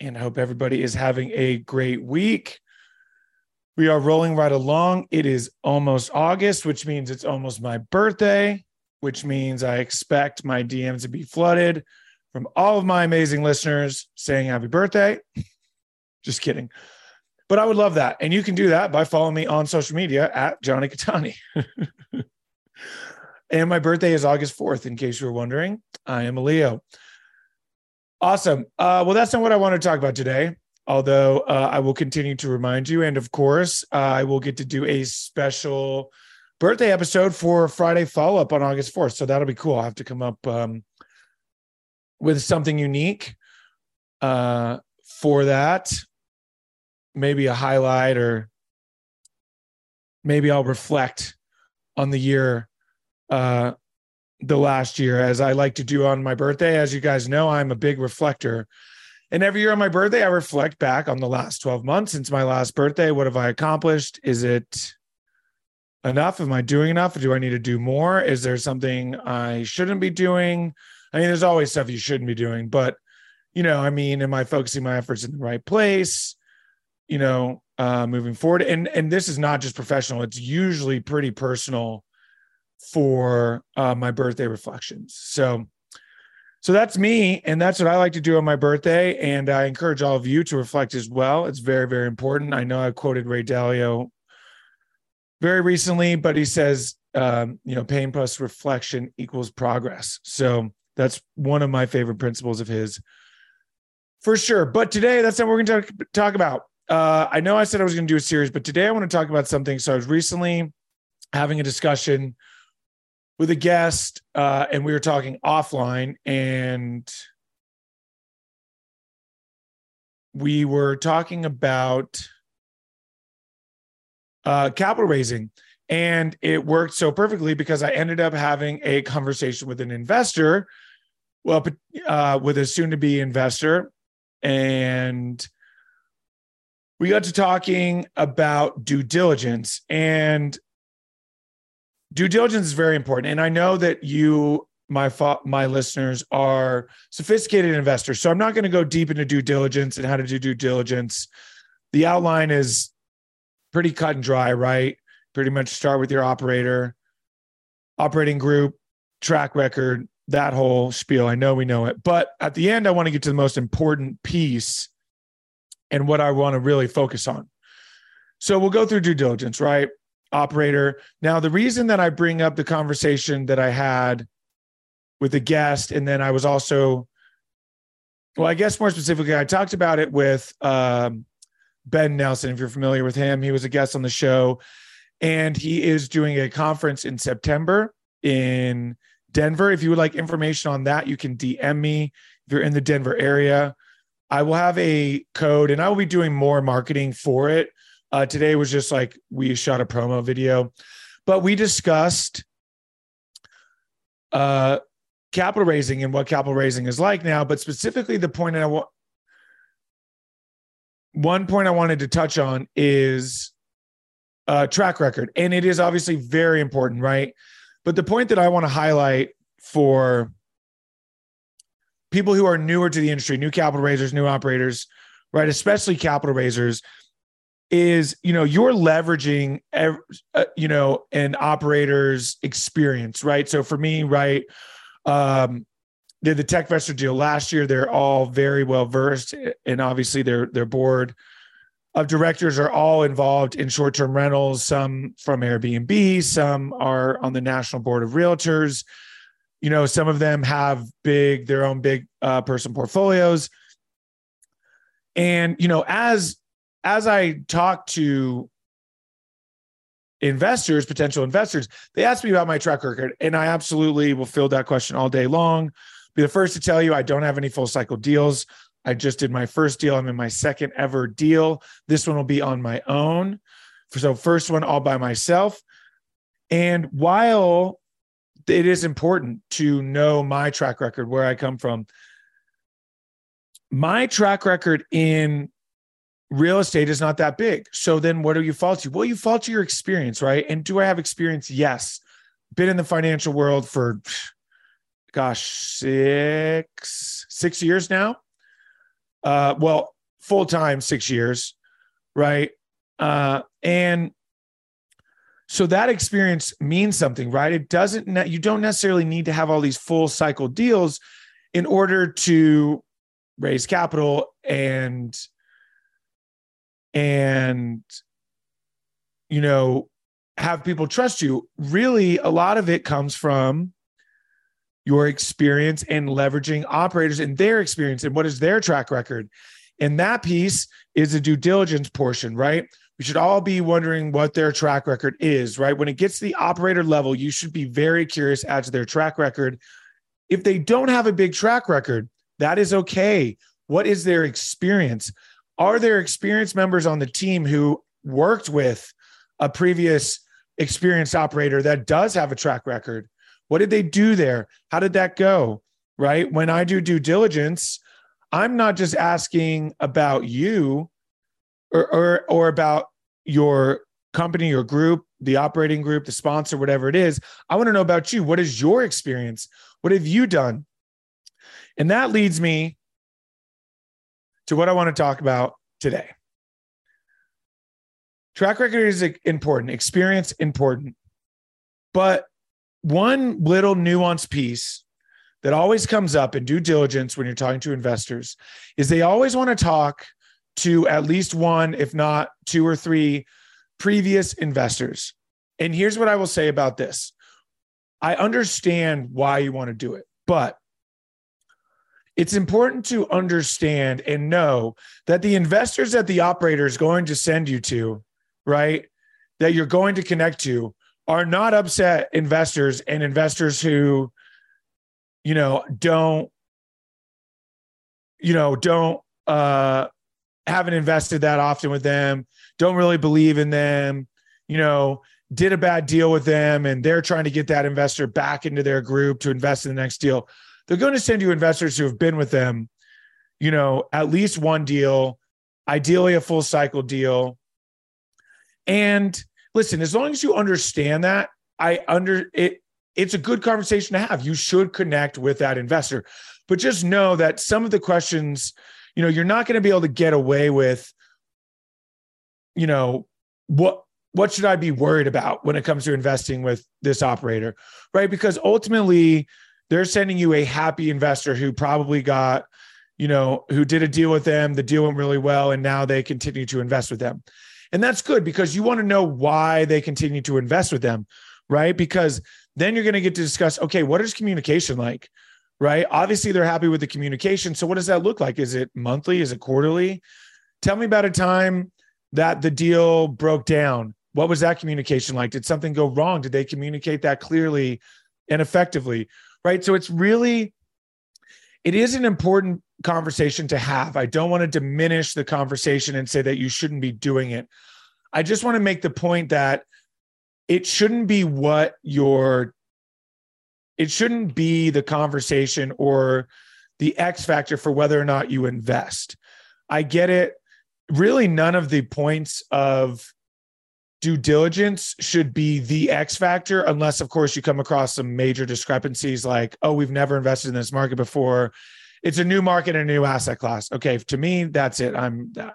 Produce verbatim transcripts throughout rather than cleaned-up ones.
and I hope everybody is having a great week. We are rolling right along. It is almost August, which means it's almost my birthday, which means I expect my D Ms to be flooded from all of my amazing listeners saying happy birthday. Just kidding. But I would love that. And you can do that by following me on social media at Jonny Cattani. And my birthday is August fourth, in case you were wondering. I am a Leo. Awesome. Uh, well, that's not what I want to talk about today, although uh, I will continue to remind you. And of course, uh, I will get to do a special birthday episode for Friday follow-up on August fourth. So that'll be cool. I'll have to come up um, with something unique uh, for that. Maybe a highlight, or maybe I'll reflect on the year, uh, the last year, as I like to do on my birthday. As you guys know, I'm a big reflector. And every year on my birthday, I reflect back on the last twelve months since my last birthday. What have I accomplished? Is it enough? Am I doing enough? Do I need to do more? Is there something I shouldn't be doing? I mean, there's always stuff you shouldn't be doing, but, you know, I mean, am I focusing my efforts in the right place? You know, uh, moving forward. And, and this is not just professional. It's usually pretty personal for uh, my birthday reflections. So, so that's me. And that's what I like to do on my birthday. And I encourage all of you to reflect as well. It's very, very important. I know I quoted Ray Dalio very recently, but he says, um, you know, pain plus reflection equals progress. So that's one of my favorite principles of his, for sure. But today, that's not what we're going to talk about. Uh, I know I said I was going to do a series, but today I want to talk about something. So I was recently having a discussion with a guest, uh, and we were talking offline, and we were talking about uh, capital raising. And it worked so perfectly because I ended up having a conversation with an investor, well, uh, with a soon-to-be investor, and we got to talking about due diligence, and due diligence is very important. And I know that you, my my listeners, are sophisticated investors, so I'm not going to go deep into due diligence and how to do due diligence. The outline is pretty cut and dry, right? Pretty much start with your operator, operating group, track record, that whole spiel. I know we know it, but at the end, I want to get to the most important piece and what I want to really focus on. So we'll go through due diligence, right? Operator. Now, the reason that I bring up the conversation that I had with a guest, and then I was also, well, I guess more specifically, I talked about it with um, Ben Nelson. If you're familiar with him, he was a guest on the show, and he is doing a conference in September in Denver. If you would like information on that, you can D M me if you're in the Denver area. I will have a code, and I will be doing more marketing for it. Uh, today was just like we shot a promo video, but we discussed uh, capital raising and what capital raising is like now. But specifically, the point I want, one point I wanted to touch on is uh, track record, and it is obviously very important, right? But the point that I want to highlight for people who are newer to the industry, new capital raisers, new operators, right? Especially capital raisers, is, you know, you're leveraging, uh, you know, an operator's experience, right? So for me, right, um, did the TechVestor deal last year. They're all very well versed, and obviously their their board of directors are all involved in short-term rentals. Some from Airbnb, some are on the National Board of Realtors. You know, some of them have big, their own big uh, person portfolios. And, you know, as, as I talk to investors, potential investors, they ask me about my track record, and I absolutely will field that question all day long. Be the first to tell you, I don't have any full cycle deals. I just did my first deal. I'm in my second ever deal. This one will be on my own. So first one all by myself. And while it is important to know my track record, where I come from, my track record in real estate is not that big. So then what do you fall to? Well, you fall to your experience, right? And do I have experience? Yes. Been in the financial world for, gosh, six, six years now. Uh, well, full-time six years, right? Uh, and so that experience means something, right? It doesn't, ne- you don't necessarily need to have all these full cycle deals in order to raise capital and, and, you know, have people trust you. Really, a lot of it comes from your experience and leveraging operators and their experience and what is their track record. And that piece is the due diligence portion, right? We should all be wondering what their track record is, right? When it gets to the operator level, you should be very curious as to their track record. If they don't have a big track record, that is okay. What is their experience? Are there experienced members on the team who worked with a previous experienced operator that does have a track record? What did they do there? How did that go? Right? When I do due diligence, I'm not just asking about you or, or, or about your company, your group, the operating group, the sponsor, whatever it is. I want to know about you. What is your experience? What have you done? And that leads me to what I want to talk about today. Track record is important. Experience, important. But one little nuanced piece that always comes up in due diligence when you're talking to investors is they always want to talk to at least one, if not two or three previous investors. And here's what I will say about this. I understand why you want to do it, but it's important to understand and know that the investors that the operator is going to send you to, right, that you're going to connect to, are not upset investors and investors who, you know, don't, you know, don't, uh, haven't invested that often with them, don't really believe in them, you know, did a bad deal with them, and they're trying to get that investor back into their group to invest in the next deal. They're going to send you investors who have been with them, you know, at least one deal, ideally a full cycle deal. And listen, as long as you understand that, I under it, it's a good conversation to have. You should connect with that investor, but just know that some of the questions, you know, you're not going to be able to get away with, you know, what, what should I be worried about when it comes to investing with this operator, right? Because ultimately they're sending you a happy investor who probably got, you know, who did a deal with them, the deal went really well, and now they continue to invest with them. And that's good, because you want to know why they continue to invest with them, right? Because then you're going to get to discuss, okay, what is communication like, right? Obviously, they're happy with the communication. So what does that look like? Is it monthly? Is it quarterly? Tell me about a time that the deal broke down. What was that communication like? Did something go wrong? Did they communicate that clearly and effectively, right? So it's really, it is an important conversation to have. I don't want to diminish the conversation and say that you shouldn't be doing it. I just want to make the point that it shouldn't be what your, it shouldn't be the conversation or the X factor for whether or not you invest. I get it. Really, none of the points of due diligence should be the X factor, unless, of course, you come across some major discrepancies like, oh, we've never invested in this market before. It's a new market and a new asset class. Okay, to me, that's it. I'm that.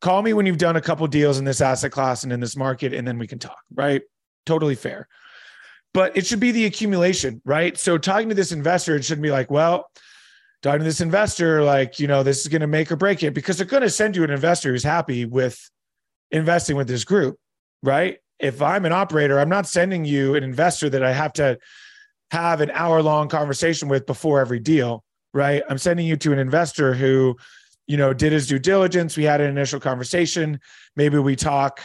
Call me when you've done a couple deals in this asset class and in this market, and then we can talk, right? Totally fair. But it should be the accumulation, right? So talking to this investor, it shouldn't be like, well, talking to this investor, like, you know, this is going to make or break it, because they're going to send you an investor who's happy with investing with this group, right? If I'm an operator, I'm not sending you an investor that I have to have an hour-long conversation with before every deal, right? I'm sending you to an investor who, you know, did his due diligence. We had an initial conversation. Maybe we talk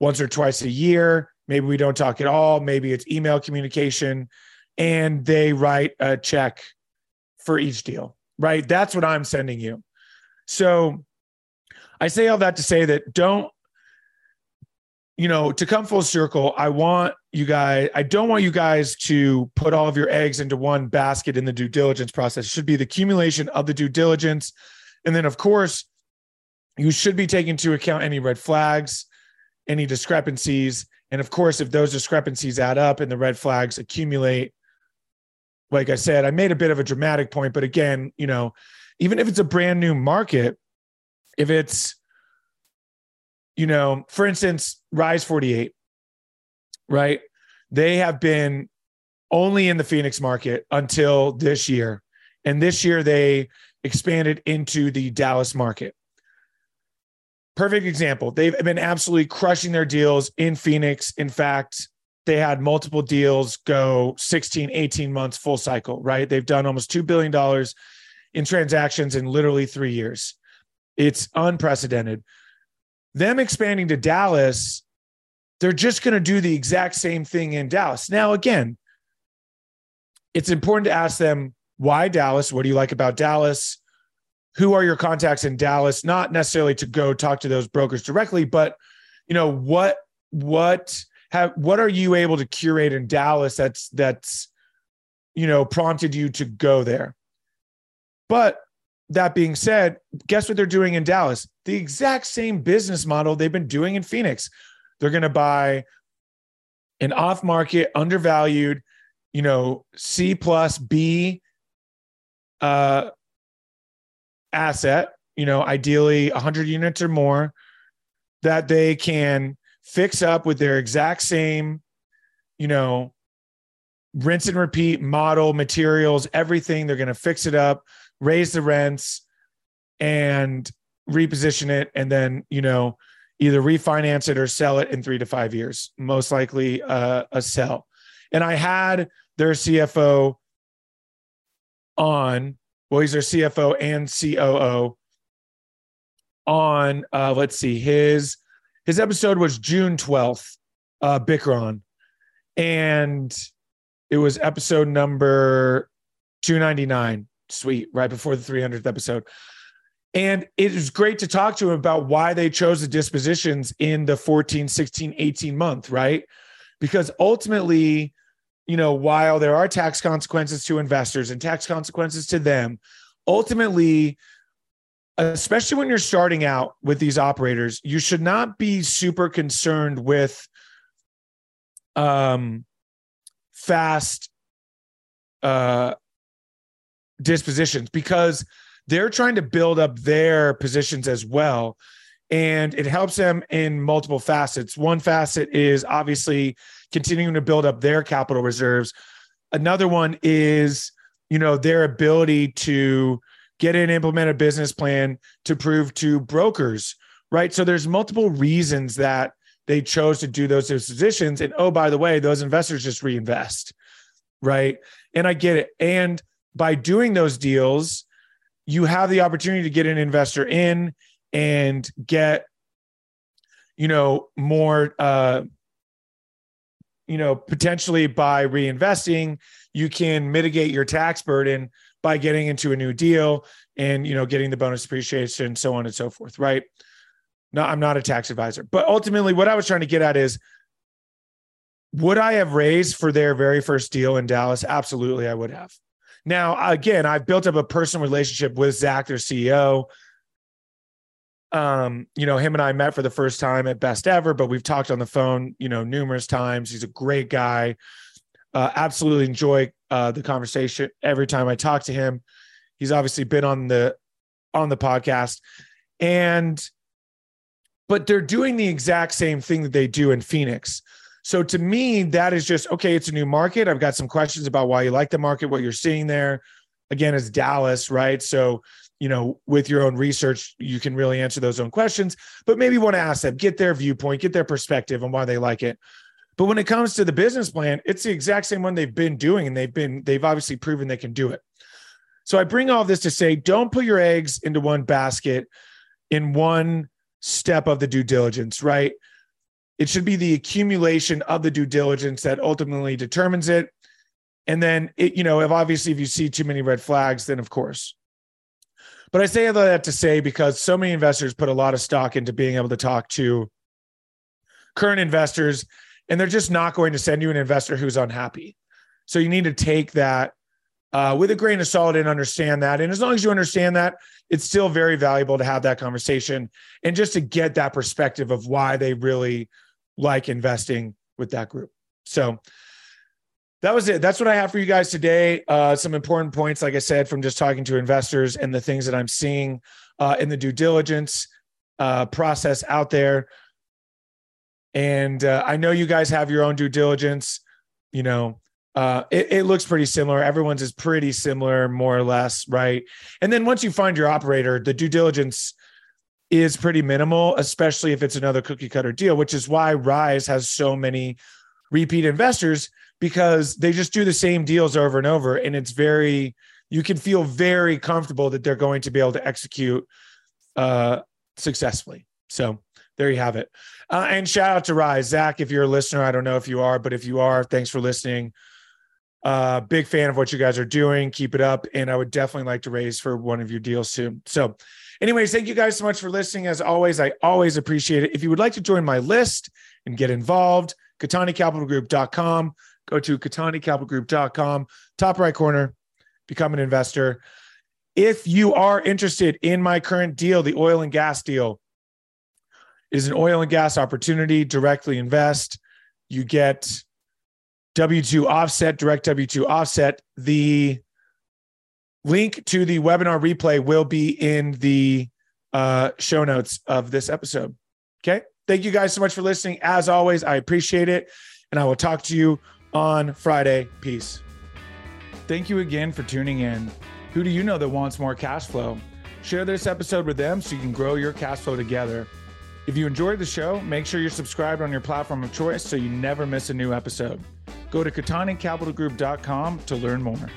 once or twice a year. Maybe we don't talk at all. Maybe it's email communication, and they write a check for each deal, right? That's what I'm sending you. So I say all that to say that don't, you know, to come full circle, I want you guys, I don't want you guys to put all of your eggs into one basket in the due diligence process. It should be the accumulation of the due diligence. And then of course, you should be taking into account any red flags, any discrepancies. And of course, if those discrepancies add up and the red flags accumulate, like I said, I made a bit of a dramatic point, but again, you know, even if it's a brand new market, if it's, you know, for instance, Rise forty-eight, right? They have been only in the Phoenix market until this year. And this year they expanded into the Dallas market. Perfect example. They've been absolutely crushing their deals in Phoenix. In fact, they had multiple deals go sixteen, eighteen months full cycle, right? They've done almost two billion dollars in transactions in literally three years. It's unprecedented. Them expanding to Dallas, they're just going to do the exact same thing in Dallas. Now, again, it's important to ask them, why Dallas? What do you like about Dallas? Who are your contacts in Dallas? Not necessarily to go talk to those brokers directly, but you know, what, what have, what are you able to curate in Dallas? That's, that's, you know, prompted you to go there. But that being said, guess what they're doing in Dallas? The exact same business model they've been doing in Phoenix. They're going to buy an off-market, undervalued, you know, C plus B uh, asset, you know, ideally one hundred units or more, that they can fix up with their exact same, you know, rinse and repeat model, materials, everything. They're going to fix it up, raise the rents, and reposition it, and then, you know, either refinance it or sell it in three to five years, most likely uh, a sell. And I had their C F O on, well, he's their C F O and C O O on, uh, let's see, his his episode was June twelfth, uh, Bikran. And it was episode number two ninety-nine. Sweet, right before the three hundredth episode. And it was great to talk to him about why they chose the dispositions in the fourteen, sixteen, eighteen month, right? Because ultimately, you know, while there are tax consequences to investors and tax consequences to them, ultimately, especially when you're starting out with these operators, you should not be super concerned with um, fast uh, dispositions, because they're trying to build up their positions as well. And it helps them in multiple facets. One facet is obviously continuing to build up their capital reserves. Another one is, you know, their ability to get and implement a business plan to prove to brokers, right? So there's multiple reasons that they chose to do those dispositions. And oh, by the way, those investors just reinvest, right? And I get it. And by doing those deals, you have the opportunity to get an investor in and get, you know, more, uh, you know, potentially by reinvesting, you can mitigate your tax burden by getting into a new deal and, you know, getting the bonus appreciation, so on and so forth, right? No, I'm not a tax advisor, but ultimately what I was trying to get at is, would I have raised for their very first deal in Dallas? Absolutely, I would have. Now, again, I've built up a personal relationship with Zach, their C E O. Um, you know, him and I met for the first time at Best Ever, but we've talked on the phone, you know, numerous times. He's a great guy. Uh, absolutely enjoy uh, the conversation every time I talk to him. He's obviously been on the on the podcast, and but they're doing the exact same thing that they do in Phoenix. So to me, that is just, okay, it's a new market. I've got some questions about why you like the market, what you're seeing there. Again, it's Dallas, right? So, you know, with your own research, you can really answer those own questions, but maybe you want to ask them, get their viewpoint, get their perspective on why they like it. But when it comes to the business plan, it's the exact same one they've been doing, and they've been, they've obviously proven they can do it. So I bring all this to say, don't put your eggs into one basket in one step of the due diligence, right? It should be the accumulation of the due diligence that ultimately determines it. And then, it, you know, if obviously if you see too many red flags, then of course, But I say all that to say, because so many investors put a lot of stock into being able to talk to current investors, and they're just not going to send you an investor who's unhappy. So you need to take that uh, with a grain of salt and understand that. And as long as you understand that, it's still very valuable to have that conversation and just to get that perspective of why they really like investing with that group. So that was it. That's what I have for you guys today. Uh, some important points, like I said, from just talking to investors and the things that I'm seeing uh, in the due diligence uh, process out there. And uh, I know you guys have your own due diligence. You know, uh, it, it looks pretty similar. Everyone's is pretty similar, more or less, right? And then once you find your operator, the due diligence is pretty minimal, especially if it's another cookie cutter deal, which is why Rise has so many repeat investors, because they just do the same deals over and over. And it's very, you can feel very comfortable that they're going to be able to execute uh, successfully. So there you have it. Uh, and shout out to Rise. Zach, if you're a listener, I don't know if you are, but if you are, thanks for listening. Uh, big fan of what you guys are doing. Keep it up. And I would definitely like to raise for one of your deals soon. So anyways, thank you guys so much for listening. As always, I always appreciate it. If you would like to join my list and get involved, Cattani Capital Group dot com. Go to Cattani Capital Group dot com, top right corner, become an investor. If you are interested in my current deal, the oil and gas deal, it is an oil and gas opportunity, directly invest. You get W two offset, direct W two offset. The link to the webinar replay will be in the uh, show notes of this episode. Okay. Thank you guys so much for listening. As always, I appreciate it. And I will talk to you on Friday. Peace. Thank you again for tuning in. Who do you know that wants more cash flow? Share this episode with them so you can grow your cash flow together. If you enjoyed the show, make sure you're subscribed on your platform of choice so you never miss a new episode. Go to Cattani Capital Group dot com to learn more.